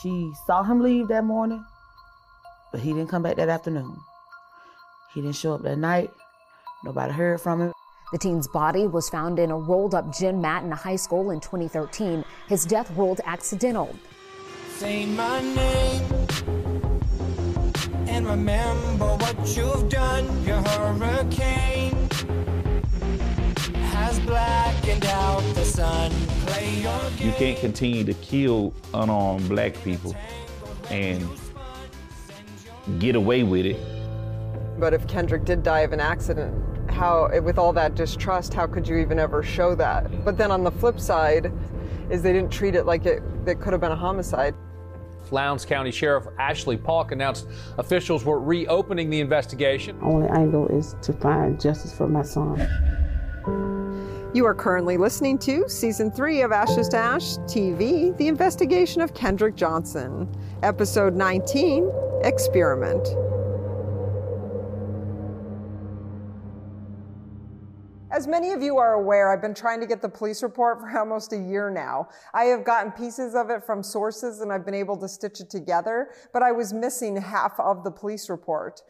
She saw him leave that morning, but he didn't come back that afternoon. He didn't show up that night. Nobody heard from him. The teen's body was found in a rolled-up gym mat in a high school in 2013. His death ruled accidental. Say my name and remember what you've done. Your hurricane has blackened out the sun. Play your game. You can't continue to kill unarmed black people and get away with it. But if Kendrick did die of an accident, how, with all that distrust, how could you even ever show that? But then on the flip side is they didn't treat it like it could have been a homicide. Lowndes County Sheriff Ashley Paulk announced officials were reopening the investigation. Only angle is to find justice for my son. You are currently listening to Season 3 of Ashes to Ash TV, The Investigation of Kendrick Johnson, Episode 19, Experiment. As many of you are aware, I've been trying to get the police report for almost a year now. I have gotten pieces of it from sources and I've been able to stitch it together, but I was missing half of the police report.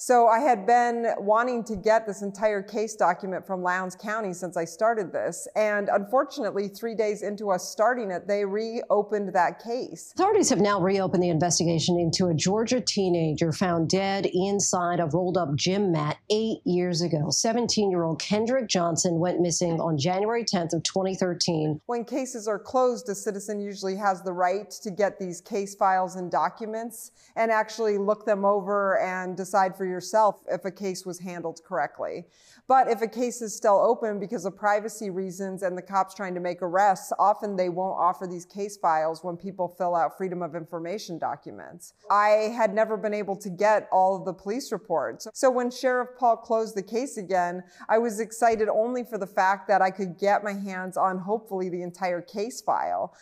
So I had been wanting to get this entire case document from Lowndes County since I started this. And unfortunately, 3 days into us starting it, they reopened that case. Authorities have now reopened the investigation into a Georgia teenager found dead inside a rolled-up gym mat 8 years ago. 17-year-old Kendrick Johnson went missing on January 10th of 2013. When cases are closed, a citizen usually has the right to get these case files and documents and actually look them over and decide for yourself if a case was handled correctly. But if a case is still open because of privacy reasons and the cops trying to make arrests, often they won't offer these case files when people fill out Freedom of Information documents. I had never been able to get all of the police reports. So when Sheriff Paulk closed the case again, I was excited only for the fact that I could get my hands on hopefully the entire case file.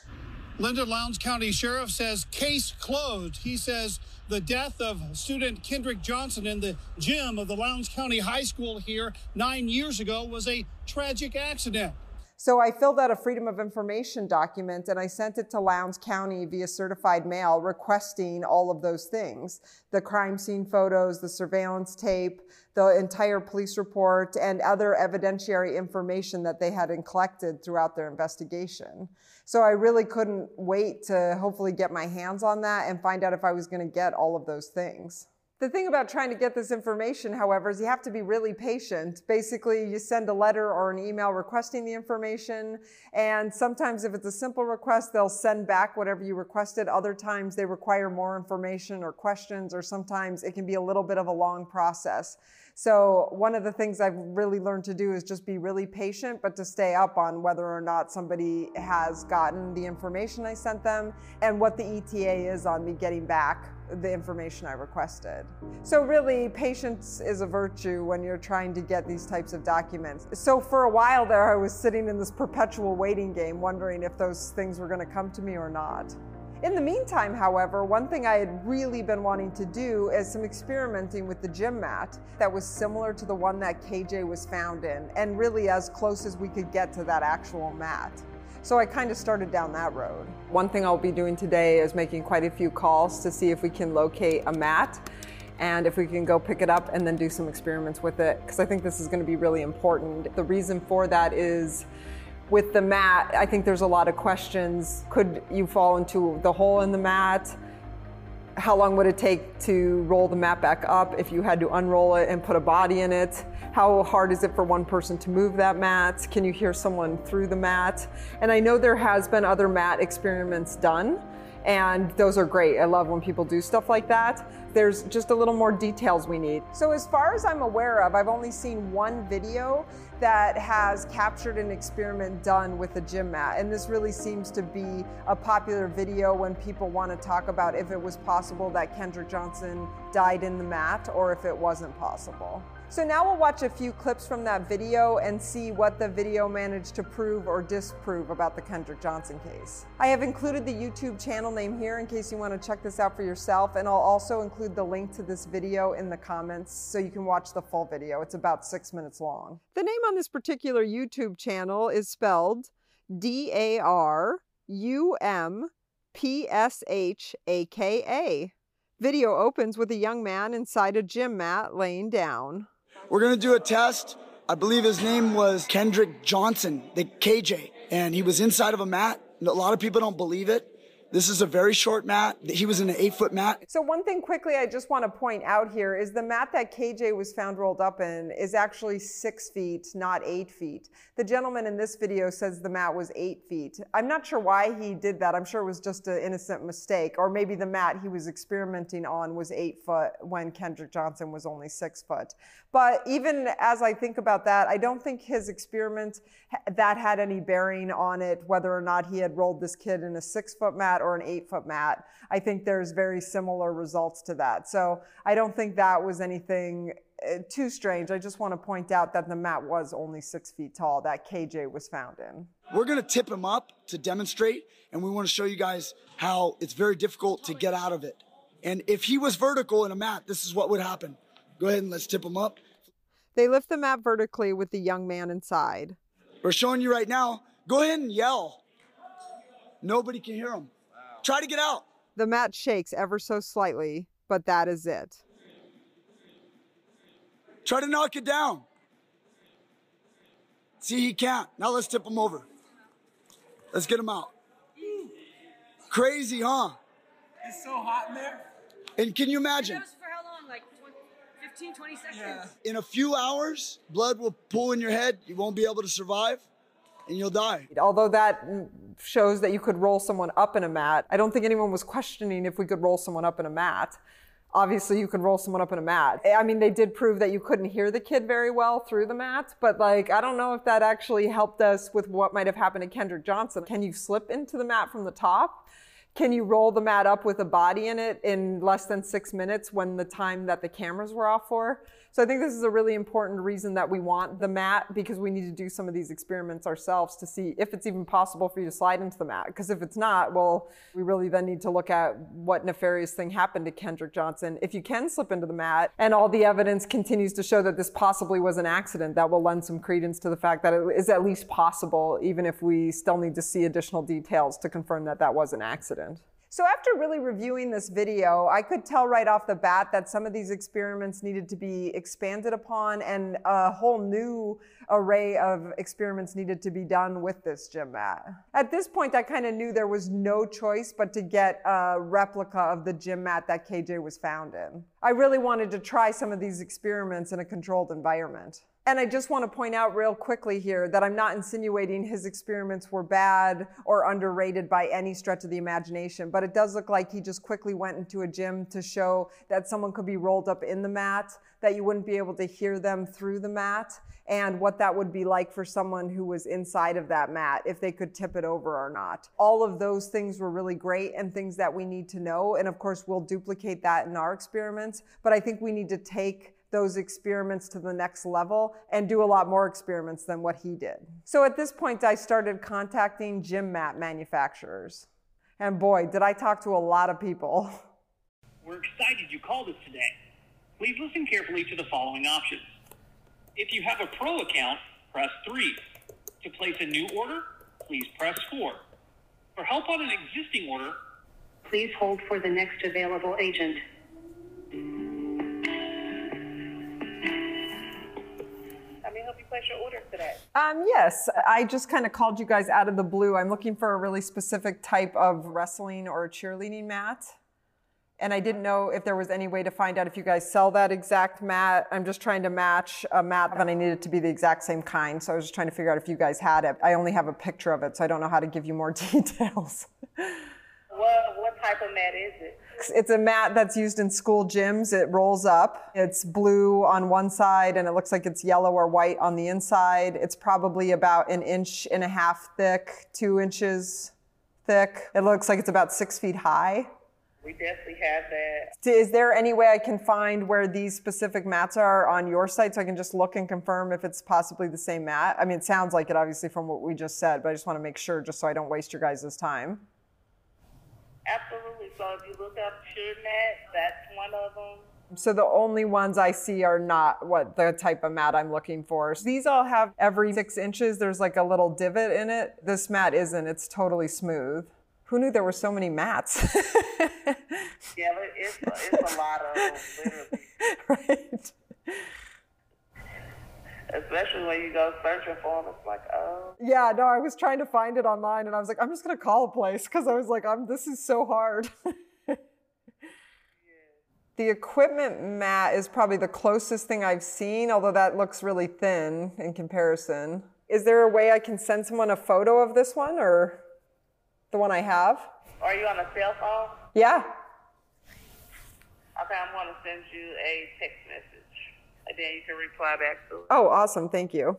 Lowndes County Sheriff says case closed. He says the death of student Kendrick Johnson in the gym of the Lowndes County High School here 9 years ago was a tragic accident. So I filled out a Freedom of Information document and I sent it to Lowndes County via certified mail requesting all of those things. The crime scene photos, the surveillance tape, the entire police report, and other evidentiary information that they had collected throughout their investigation. So I really couldn't wait to hopefully get my hands on that and find out if I was going to get all of those things. The thing about trying to get this information, however, is you have to be really patient. Basically, you send a letter or an email requesting the information, and sometimes if it's a simple request, they'll send back whatever you requested. Other times, they require more information or questions, or sometimes it can be a little bit of a long process. So one of the things I've really learned to do is just be really patient, but to stay up on whether or not somebody has gotten the information I sent them and what the ETA is on me getting back the information I requested. So really, patience is a virtue when you're trying to get these types of documents. So for a while there, I was sitting in this perpetual waiting game, wondering if those things were going to come to me or not. In the meantime, however, one thing I had really been wanting to do is some experimenting with the gym mat that was similar to the one that KJ was found in, and really as close as we could get to that actual mat. So I kind of started down that road. One thing I'll be doing today is making quite a few calls to see if we can locate a mat and if we can go pick it up and then do some experiments with it, because I think this is going to be really important. The reason for that is, with the mat, I think there's a lot of questions. Could you fall into the hole in the mat? How long would it take to roll the mat back up if you had to unroll it and put a body in it? How hard is it for one person to move that mat? Can you hear someone through the mat? And I know there has been other mat experiments done, and those are great. I love when people do stuff like that. There's just a little more details we need. So as far as I'm aware of, I've only seen one video that has captured an experiment done with a gym mat. And this really seems to be a popular video when people want to talk about if it was possible that Kendrick Johnson died in the mat or if it wasn't possible. So now we'll watch a few clips from that video and see what the video managed to prove or disprove about the Kendrick Johnson case. I have included the YouTube channel name here in case you want to check this out for yourself, and I'll also include the link to this video in the comments so you can watch the full video. It's about 6 minutes long. The name on this particular YouTube channel is spelled DARUMPSHAKA. PSHAKA. Video opens with a young man inside a gym mat laying down. We're going to do a test. I believe his name was Kendrick Johnson, the KJ, and he was inside of a mat. A lot of people don't believe it. This is a very short mat. He was in an 8-foot mat. So one thing quickly I just want to point out here is the mat that KJ was found rolled up in is actually 6 feet, not 8 feet. The gentleman in this video says the mat was 8 feet. I'm not sure why he did that. I'm sure it was just an innocent mistake, or maybe the mat he was experimenting on was 8 foot when Kendrick Johnson was only 6 foot. But even as I think about that, I don't think his experiment that had any bearing on it, whether or not he had rolled this kid in a 6-foot mat or an 8-foot mat. I think there's very similar results to that. So I don't think that was anything too strange. I just want to point out that the mat was only 6 feet tall that KJ was found in. We're going to tip him up to demonstrate, and we want to show you guys how it's very difficult to get out of it. And if he was vertical in a mat, this is what would happen. Go ahead and let's tip him up. They lift the mat vertically with the young man inside. We're showing you right now. Go ahead and yell. Nobody can hear him. Try to get out. The mat shakes ever so slightly, but that is it. Try to knock it down. See, he can't. Now let's tip him over. Let's get him out. Ew. Crazy, huh? It's so hot in there. And can you imagine? It goes for how long? Like 15, 20 seconds? Yeah. In a few hours, blood will pool in your head. You won't be able to survive, and you'll die. Although that shows that you could roll someone up in a mat, I don't think anyone was questioning if we could roll someone up in a mat. Obviously, you can roll someone up in a mat. I mean, they did prove that you couldn't hear the kid very well through the mat, but like, I don't know if that actually helped us with what might have happened to Kendrick Johnson. Can you slip into the mat from the top? Can you roll the mat up with a body in it in less than 6 minutes when the time that the cameras were off for? So I think this is a really important reason that we want the mat, because we need to do some of these experiments ourselves to see if it's even possible for you to slide into the mat. Because if it's not, well, we really then need to look at what nefarious thing happened to Kendrick Johnson. If you can slip into the mat and all the evidence continues to show that this possibly was an accident, that will lend some credence to the fact that it is at least possible, even if we still need to see additional details to confirm that that was an accident. So after really reviewing this video, I could tell right off the bat that some of these experiments needed to be expanded upon, and a whole new array of experiments needed to be done with this gym mat. At this point, I kind of knew there was no choice but to get a replica of the gym mat that KJ was found in. I really wanted to try some of these experiments in a controlled environment. And I just want to point out real quickly here that I'm not insinuating his experiments were bad or underrated by any stretch of the imagination, but it does look like he just quickly went into a gym to show that someone could be rolled up in the mat, that you wouldn't be able to hear them through the mat, and what that would be like for someone who was inside of that mat, if they could tip it over or not. All of those things were really great and things that we need to know, and of course we'll duplicate that in our experiments, but I think we need to take those experiments to the next level and do a lot more experiments than what he did. So at this point, I started contacting gym mat manufacturers. And boy, did I talk to a lot of people. We're excited you called us today. Please listen carefully to the following options. If you have a pro account, press 3. To place a new order, please press 4. For help on an existing order, please hold for the next available agent. Your order today? Yes, I just kind of called you guys out of the blue. I'm looking for a really specific type of wrestling or cheerleading mat, and I didn't know if there was any way to find out if you guys sell that exact mat. I'm just trying to match a mat, and I need it to be the exact same kind, so I was just trying to figure out if you guys had it. I only have a picture of it, so I don't know how to give you more details. What type of mat is it? It's a mat that's used in school gyms. It rolls up. It's blue on one side, and it looks like it's yellow or white on the inside. It's probably about 1.5 inches thick, 2 inches thick. It looks like it's about 6 feet high. We definitely have that. Is there any way I can find where these specific mats are on your site so I can just look and confirm if it's possibly the same mat? I mean, it sounds like it, obviously, from what we just said, but I just want to make sure just so I don't waste your guys' time. Absolutely. So if you look up PureMat, that's one of them. So the only ones I see are not what the type of mat I'm looking for. These all have every 6 inches. There's like a little divot in it. This mat isn't. It's totally smooth. Who knew there were so many mats? Yeah, it's a lot of them, literally. Right. Especially when you go searching for them, it's like, oh. Yeah, no, I was trying to find it online, and I was like, I'm just going to call a place, because I was like, this is so hard. Yeah. The equipment mat is probably the closest thing I've seen, although that looks really thin in comparison. Is there a way I can send someone a photo of this one, or the one I have? Are you on a cell phone? Yeah. Okay, I'm going to send you a text message, and then you can reply back to it. Oh, awesome. Thank you.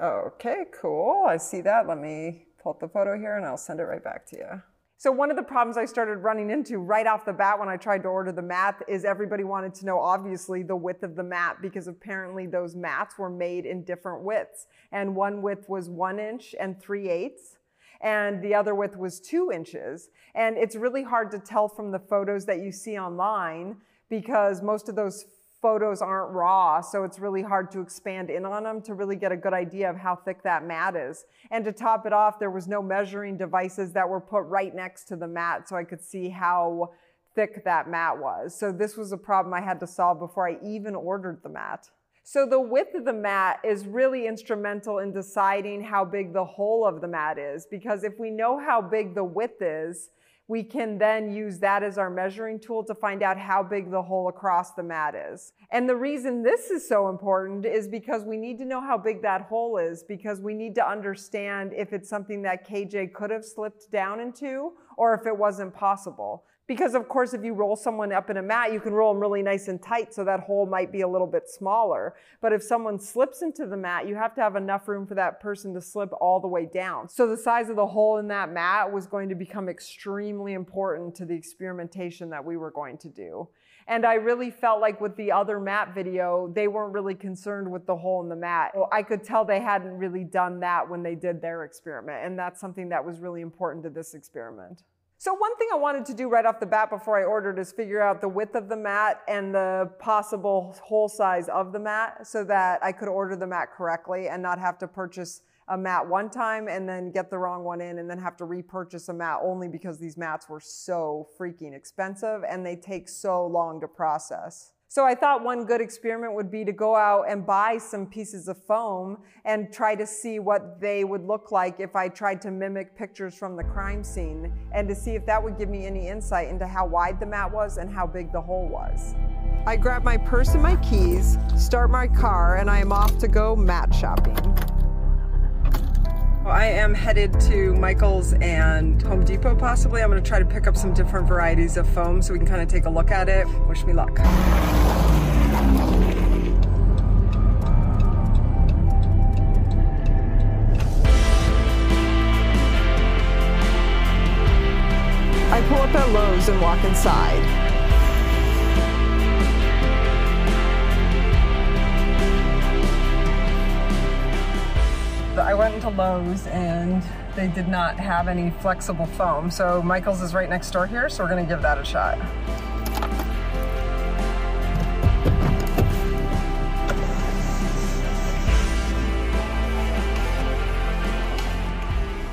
Okay, cool. I see that. Let me pull up the photo here, and I'll send it right back to you. So one of the problems I started running into right off the bat when I tried to order the mat is everybody wanted to know, obviously, the width of the mat, because apparently those mats were made in different widths. And one width was 1 inch and 3/8. And the other width was 2 inches. And it's really hard to tell from the photos that you see online, because most of those photos aren't raw, so it's really hard to expand in on them to really get a good idea of how thick that mat is. And to top it off, there was no measuring devices that were put right next to the mat, so I could see how thick that mat was. So this was a problem I had to solve before I even ordered the mat. So the width of the mat is really instrumental in deciding how big the whole of the mat is, because if we know how big the width is, we can then use that as our measuring tool to find out how big the hole across the mat is. And the reason this is so important is because we need to know how big that hole is, because we need to understand if it's something that KJ could have slipped down into, or if it wasn't possible. Because of course, if you roll someone up in a mat, you can roll them really nice and tight, so that hole might be a little bit smaller. But if someone slips into the mat, you have to have enough room for that person to slip all the way down. So the size of the hole in that mat was going to become extremely important to the experimentation that we were going to do. And I really felt like with the other mat video, they weren't really concerned with the hole in the mat. I could tell they hadn't really done that when they did their experiment. And that's something that was really important to this experiment. So one thing I wanted to do right off the bat before I ordered is figure out the width of the mat and the possible hole size of the mat, so that I could order the mat correctly and not have to purchase a mat one time and then get the wrong one in and then have to repurchase a mat, only because these mats were so freaking expensive and they take so long to process. So I thought one good experiment would be to go out and buy some pieces of foam and try to see what they would look like if I tried to mimic pictures from the crime scene, and to see if that would give me any insight into how wide the mat was and how big the hole was. I grab my purse and my keys, start my car, and I am off to go mat shopping. I am headed to Michael's and Home Depot possibly. I'm going to try to pick up some different varieties of foam so we can kind of take a look at it. Wish me luck. I pull up at Lowe's and walk inside. I went into Lowe's and they did not have any flexible foam. So Michael's is right next door here, so we're gonna give that a shot.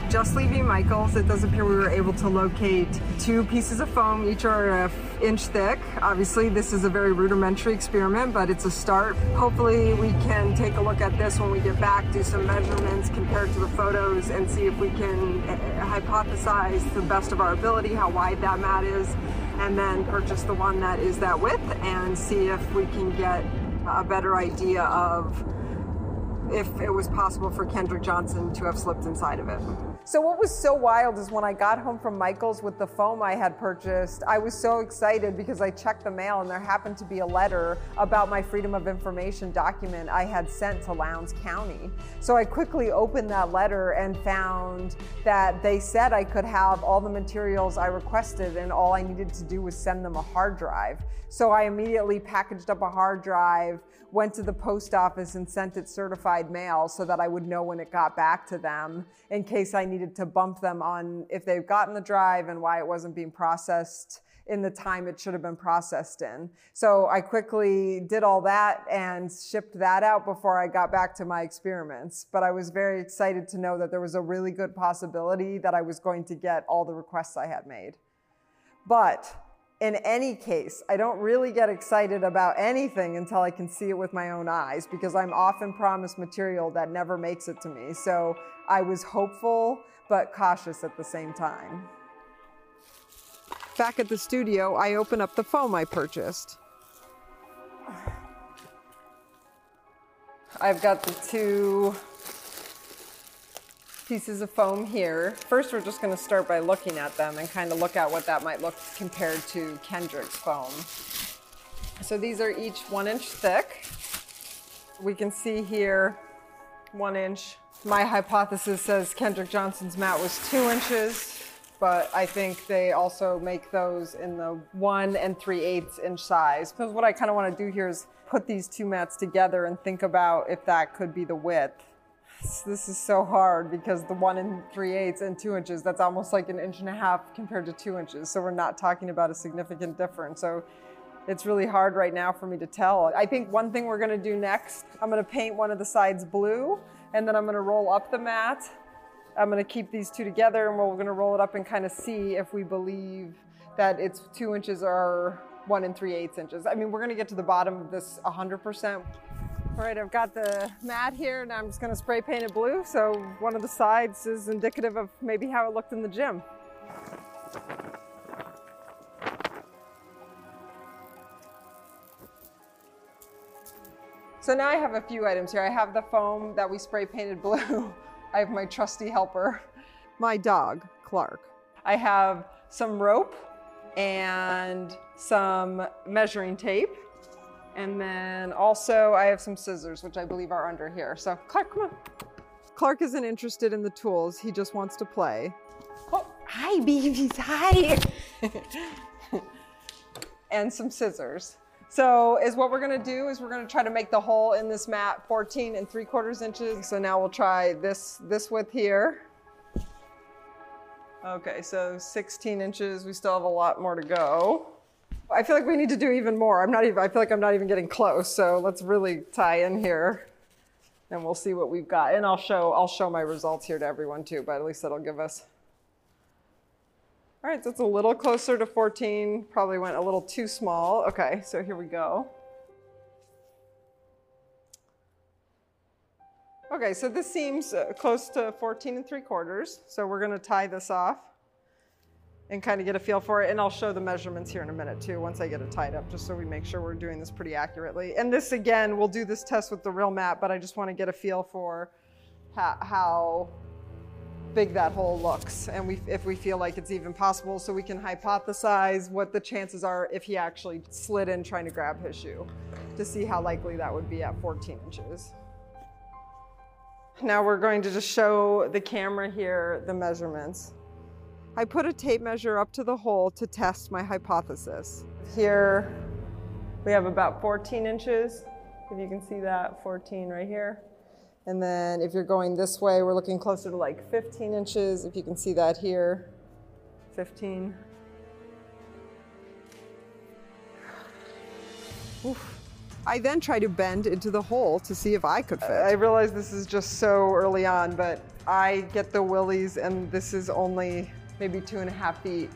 Just leaving Michael's, it does appear we were able to locate 2 pieces of foam. Each are an inch thick. Obviously, this is a very rudimentary experiment, but it's a start. Hopefully, we can take a look at this when we get back, do some measurements compared to the photos, and see if we can hypothesize to the best of our ability how wide that mat is, and then purchase the one that is that width and see if we can get a better idea of if it was possible for Kendrick Johnson to have slipped inside of it. So what was so wild is when I got home from Michael's with the foam I had purchased, I was so excited because I checked the mail and there happened to be a letter about my Freedom of Information document I had sent to Lowndes County. So I quickly opened that letter and found that they said I could have all the materials I requested and all I needed to do was send them a hard drive. So I immediately packaged up a hard drive, went to the post office and sent it certified mail so that I would know when it got back to them in case I needed to bump them on if they've gotten the drive and why it wasn't being processed in the time it should have been processed in. So I quickly did all that and shipped that out before I got back to my experiments. But I was very excited to know that there was a really good possibility that I was going to get all the requests I had made. But in any case, I don't really get excited about anything until I can see it with my own eyes, because I'm often promised material that never makes it to me. So I was hopeful, but cautious at the same time. Back at the studio, I open up the foam I purchased. I've got the two pieces of foam here. First, we're just going to start by looking at them and kind of look at what that might look compared to Kendrick's foam. So these are each 1 inch thick. We can see here 1 inch. My hypothesis says Kendrick Johnson's mat was 2 inches, but I think they also make those in the 1 3/8 inch size. Because what I kind of want to do here is put these two mats together and think about if that could be the width. This is so hard because the 1 3/8 and 2 inches, that's almost like 1.5 inches compared to 2 inches. So we're not talking about a significant difference. So it's really hard right now for me to tell. I think one thing we're gonna do next, I'm gonna paint one of the sides blue, and then I'm gonna roll up the mat. I'm gonna keep these two together and we're gonna roll it up and kind of see if we believe that it's 2 inches or 1 3/8 inches. I mean, we're gonna get to the bottom of this 100%. All right, I've got the mat here and I'm just gonna spray paint it blue. So one of the sides is indicative of maybe how it looked in the gym. So now I have a few items here. I have the foam that we spray painted blue. I have my trusty helper, my dog, Clark. I have some rope and some measuring tape. And then also I have some scissors, which I believe are under here. So Clark, come on. Clark isn't interested in the tools. He just wants to play. Oh, hi, babies, hi. And some scissors. So is what we're gonna do is we're gonna try to make the hole in this mat 14 3/4 inches. So now we'll try this width here. Okay, so 16 inches. We still have a lot more to go. I feel like we need to do even more. I feel like I'm not even getting close. So let's really tie in here and we'll see what we've got. And I'll show my results here to everyone too, but at least that'll give us. All right, so it's a little closer to 14, probably went a little too small. Okay, so here we go. Okay, so this seems close to 14 3/4. So we're gonna tie this off and kind of get a feel for it. And I'll show the measurements here in a minute too, once I get it tied up, just so we make sure we're doing this pretty accurately. And this, again, we'll do this test with the real mat, but I just want to get a feel for how big that hole looks and if we feel like it's even possible, so we can hypothesize what the chances are if he actually slid in trying to grab his shoe, to see how likely that would be at 14 inches. Now we're going to just show the camera here the measurements. I put a tape measure up to the hole to test my hypothesis. Here we have about 14 inches, if you can see that, 14 right here. And then if you're going this way, we're looking closer to like 15 inches, if you can see that here, 15. Oof. I then try to bend into the hole to see if I could fit. I realize this is just so early on, but I get the willies and this is only maybe 2.5 feet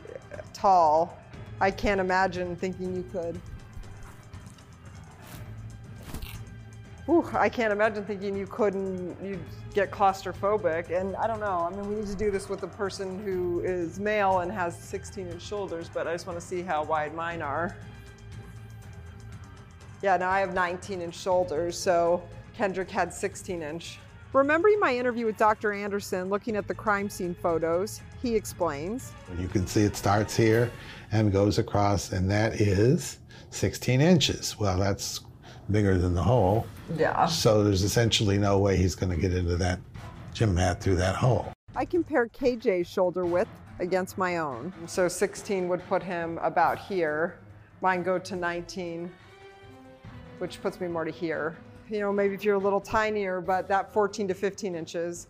tall. I can't imagine thinking you could. Ooh, I can't imagine thinking you couldn't, you'd get claustrophobic. And I don't know, I mean, we need to do this with a person who is male and has 16-inch shoulders, but I just want to see how wide mine are. Yeah, now I have 19-inch shoulders, so Kendrick had 16-inch. Remembering my interview with Dr. Anderson, looking at the crime scene photos, he explains. You can see it starts here and goes across, and that is 16 inches. Well, that's bigger than the hole. Yeah. So there's essentially no way he's going to get into that gym mat through that hole. I compare KJ's shoulder width against my own. So 16 would put him about here. Mine go to 19, which puts me more to here. You know, maybe if you're a little tinier, but that 14 to 15 inches.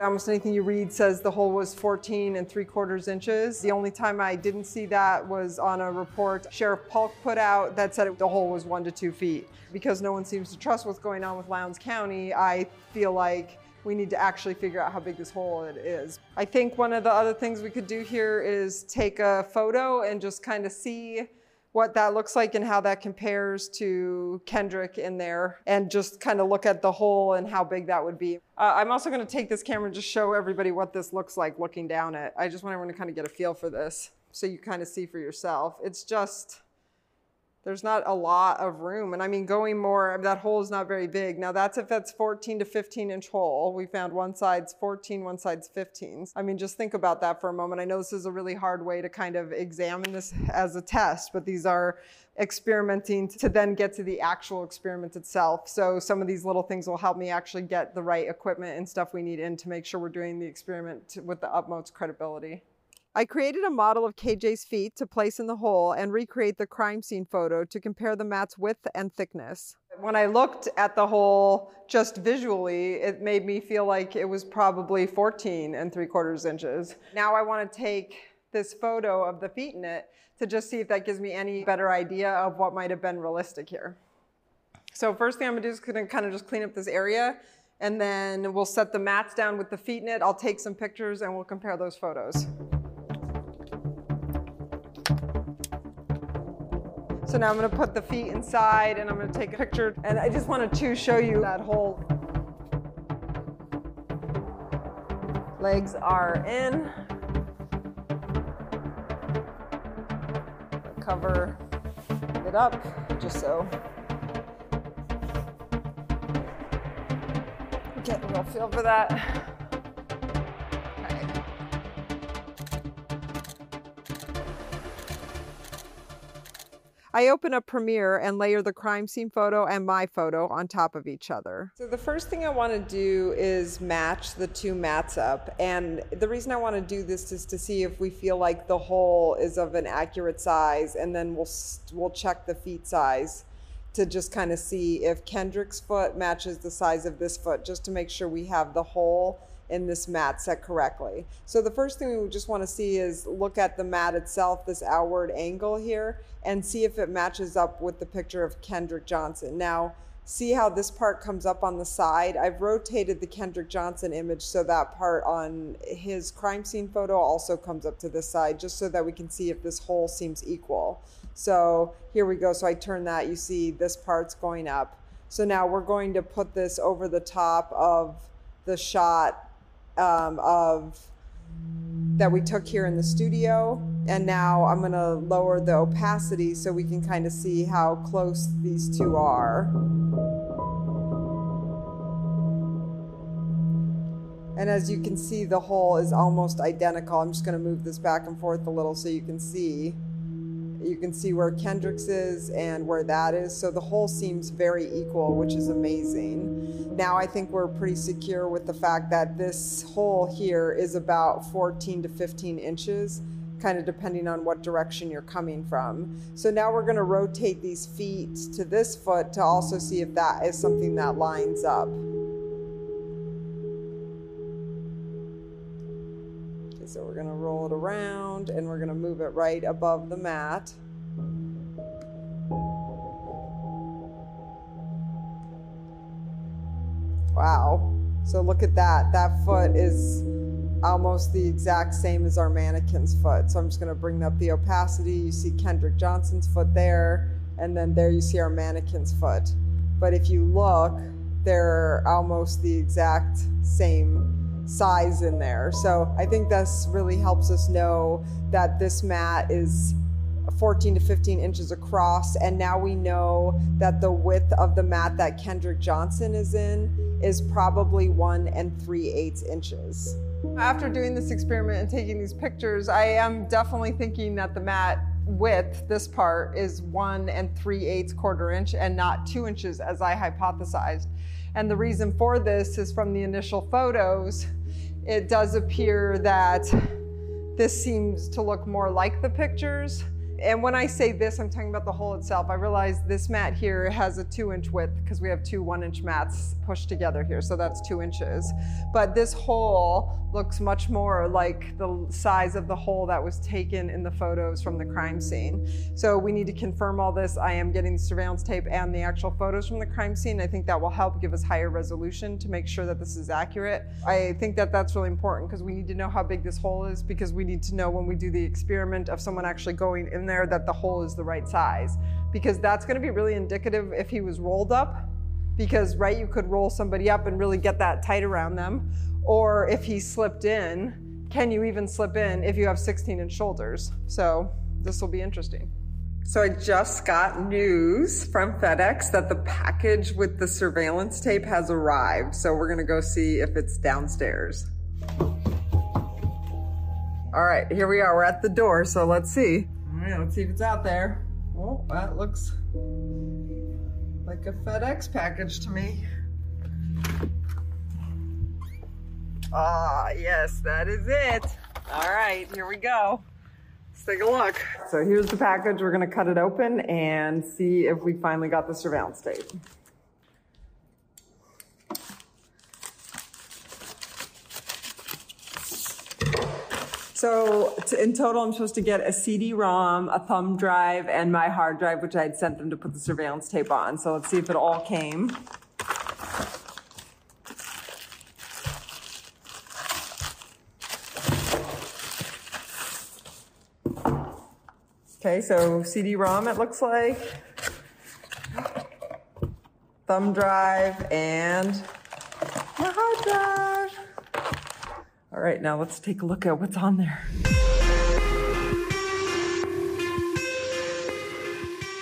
Almost anything you read says the hole was 14 3/4 inches. The only time I didn't see that was on a report Sheriff Paulk put out that said the hole was 1 to 2 feet. Because no one seems to trust what's going on with Lowndes County, I feel like we need to actually figure out how big this hole it is. I think one of the other things we could do here is take a photo and just kind of see what that looks like and how that compares to Kendrick in there, and just kind of look at the hole and how big that would be. I'm also going to take this camera and just show everybody what this looks like looking down it. I just want everyone to kind of get a feel for this so you kind of see for yourself. It's just, there's not a lot of room. And I mean, going more, I mean, that hole is not very big. Now that's if that's 14 to 15 inch hole. We found one side's 14, one side's 15. I mean, just think about that for a moment. I know this is a really hard way to kind of examine this as a test, but these are experimenting to then get to the actual experiment itself. So some of these little things will help me actually get the right equipment and stuff we need in to make sure we're doing the experiment with the utmost credibility. I created a model of KJ's feet to place in the hole and recreate the crime scene photo to compare the mat's width and thickness. When I looked at the hole just visually, it made me feel like it was probably 14 3/4 inches. Now I want to take this photo of the feet in it to just see if that gives me any better idea of what might have been realistic here. So first thing I'm going to do is kind of just clean up this area, and then we'll set the mats down with the feet in it. I'll take some pictures and we'll compare those photos. So now I'm gonna put the feet inside and I'm gonna take a picture, and I just wanted to show you that hole. Legs are in. Cover it up, just so. Get a little feel for that. I open up Premiere and layer the crime scene photo and my photo on top of each other. So the first thing I want to do is match the two mats up. And the reason I want to do this is to see if we feel like the hole is of an accurate size, and then we'll check the feet size to just kind of see if Kendrick's foot matches the size of this foot, just to make sure we have the hole in this mat set correctly. So the first thing we would just want to see is look at the mat itself, this outward angle here, and see if it matches up with the picture of Kendrick Johnson. Now, see how this part comes up on the side? I've rotated the Kendrick Johnson image so that part on his crime scene photo also comes up to this side, just so that we can see if this hole seems equal. So here we go. So I turn that, you see this part's going up. So now we're going to put this over the top of the shot that we took here in the studio. And now I'm gonna lower the opacity so we can kind of see how close these two are. And as you can see, the hole is almost identical. I'm just gonna move this back and forth a little so you can see where Kendrick's is and where that is. So the hole seems very equal, which is amazing. Now I think we're pretty secure with the fact that this hole here is about 14 to 15 inches, kind of depending on what direction you're coming from. So now we're gonna rotate these feet to this foot to also see if that is something that lines up. So we're gonna roll it around and we're gonna move it right above the mat. Wow, so look at that. That foot is almost the exact same as our mannequin's foot. So I'm just gonna bring up the opacity. You see Kendrick Johnson's foot there, and then there you see our mannequin's foot. But if you look, they're almost the exact same size in there. So I think this really helps us know that this mat is 14 to 15 inches across, and now we know that the width of the mat that Kendrick Johnson is in is probably 1 3/8 inches. After doing this experiment and taking these pictures, I am definitely thinking that the mat width, this part, is 1 3/8 inch and not 2 inches as I hypothesized. And the reason for this is from the initial photos, it does appear that this seems to look more like the pictures, And when I say this, I'm talking about the hole itself. I realize this mat here has a 2-inch width because we have two 1-inch mats pushed together here, so that's 2 inches. But this hole looks much more like the size of the hole that was taken in the photos from the crime scene. So we need to confirm all this. I am getting the surveillance tape and the actual photos from the crime scene. I think that will help give us higher resolution to make sure that this is accurate. I think that that's really important because we need to know how big this hole is, because we need to know when we do the experiment of someone actually going in there that the hole is the right size, because that's going to be really indicative if he was rolled up, because right, you could roll somebody up and really get that tight around them, or if he slipped in, can you even slip in if you have 16-inch shoulders? So this will be interesting. So I just got news from FedEx that the package with the surveillance tape has arrived. So we're gonna go see if it's downstairs. All right, here we are, we're at the door, so let's see. All right, let's see if it's out there. Oh, that looks like a FedEx package to me. Ah, yes, that is it. All right, here we go. Let's take a look. So here's the package. We're gonna cut it open and see if we finally got the surveillance tape. So in total, I'm supposed to get a CD-ROM, a thumb drive, and my hard drive, which I had sent them to put the surveillance tape on. So let's see if it all came. Okay, so CD-ROM it looks like, thumb drive, and my hard drive. All right, now let's take a look at what's on there.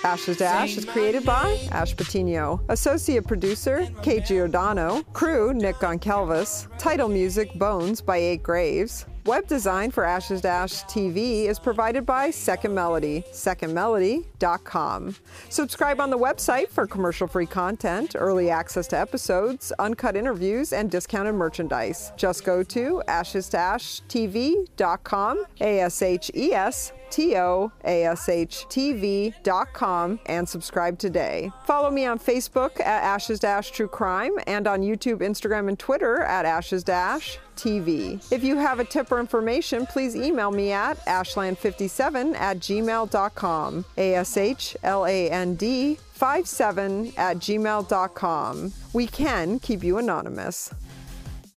Ashes to Ash is created by Ash Patino, associate producer Kay Giordano, crew Nick Goncalves, title music Bones by 8 Graves. Web design for Ashes to Ash TV is provided by Second Melody, secondmelody.com. Subscribe on the website for commercial-free content, early access to episodes, uncut interviews, and discounted merchandise. Just go to AshesToAshTV.com, AshesToAshTV.com, and subscribe today. Follow me on Facebook at Ashes to Ash True Crime and on YouTube, Instagram, and Twitter at Ashes to Ash TV. If you have a tip or information, please email me at ashland57@gmail.com, ashland57@gmail.com. We can keep you anonymous.